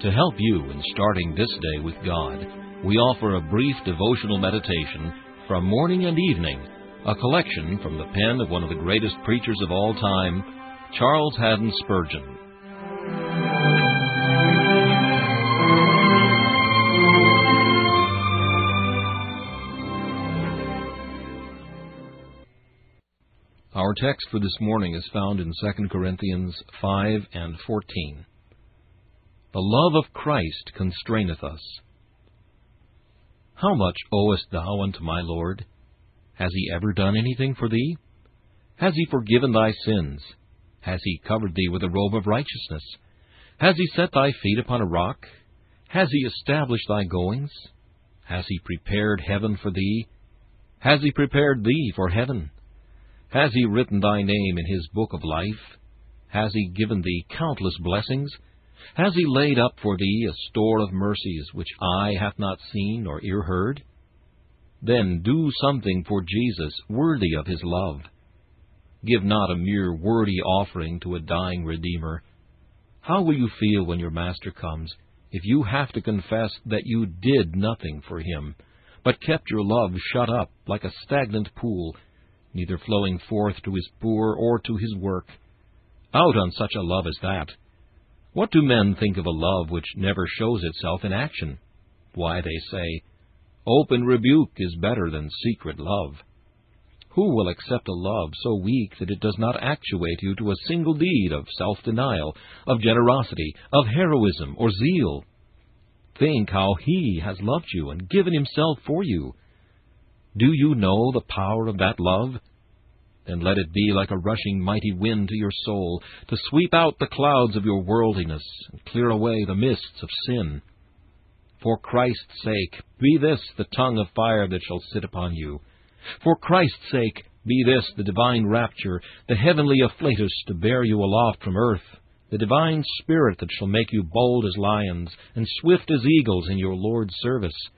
To help you in starting this day with God, we offer a brief devotional meditation from Morning and Evening, a collection from the pen of one of the greatest preachers of all time, Charles Haddon Spurgeon. Our text for this morning is found in 2 Corinthians 5 and 14. The love of Christ constraineth us. How much owest thou unto my Lord? Has he ever done anything for thee? Has he forgiven thy sins? Has he covered thee with a robe of righteousness? Has he set thy feet upon a rock? Has he established thy goings? Has he prepared heaven for thee? Has he prepared thee for heaven? Has he written thy name in his book of life? Has he given thee countless blessings? Has he laid up for thee a store of mercies which eye hath not seen or ear heard? Then do something for Jesus worthy of his love. Give not a mere wordy offering to a dying Redeemer. How will you feel when your Master comes if you have to confess that you did nothing for him, but kept your love shut up like a stagnant pool, neither flowing forth to his poor or to his work? Out on such a love as that! What do men think of a love which never shows itself in action? Why, they say, open rebuke is better than secret love. Who will accept a love so weak that it does not actuate you to a single deed of self-denial, of generosity, of heroism, or zeal? Think how he has loved you and given himself for you. Do you know the power of that love? Then let it be like a rushing mighty wind to your soul, to sweep out the clouds of your worldliness, and clear away the mists of sin. For Christ's sake, be this the tongue of fire that shall sit upon you. For Christ's sake, be this the divine rapture, the heavenly afflatus to bear you aloft from earth, the divine spirit that shall make you bold as lions, and swift as eagles in your Lord's service.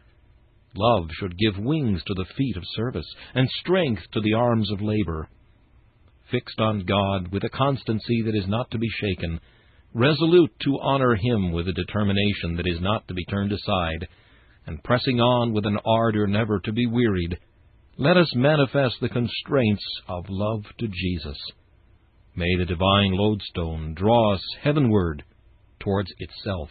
Love should give wings to the feet of service, and strength to the arms of labor. Fixed on God with a constancy that is not to be shaken, resolute to honor him with a determination that is not to be turned aside, and pressing on with an ardor never to be wearied, let us manifest the constraints of love to Jesus. May the divine lodestone draw us heavenward towards itself.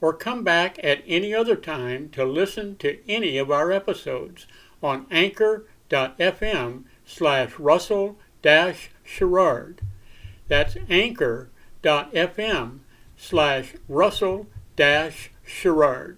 or come back at any other time to listen to any of our episodes on anchor.fm/Russell-Sherrard. That's anchor.fm/Russell-Sherrard.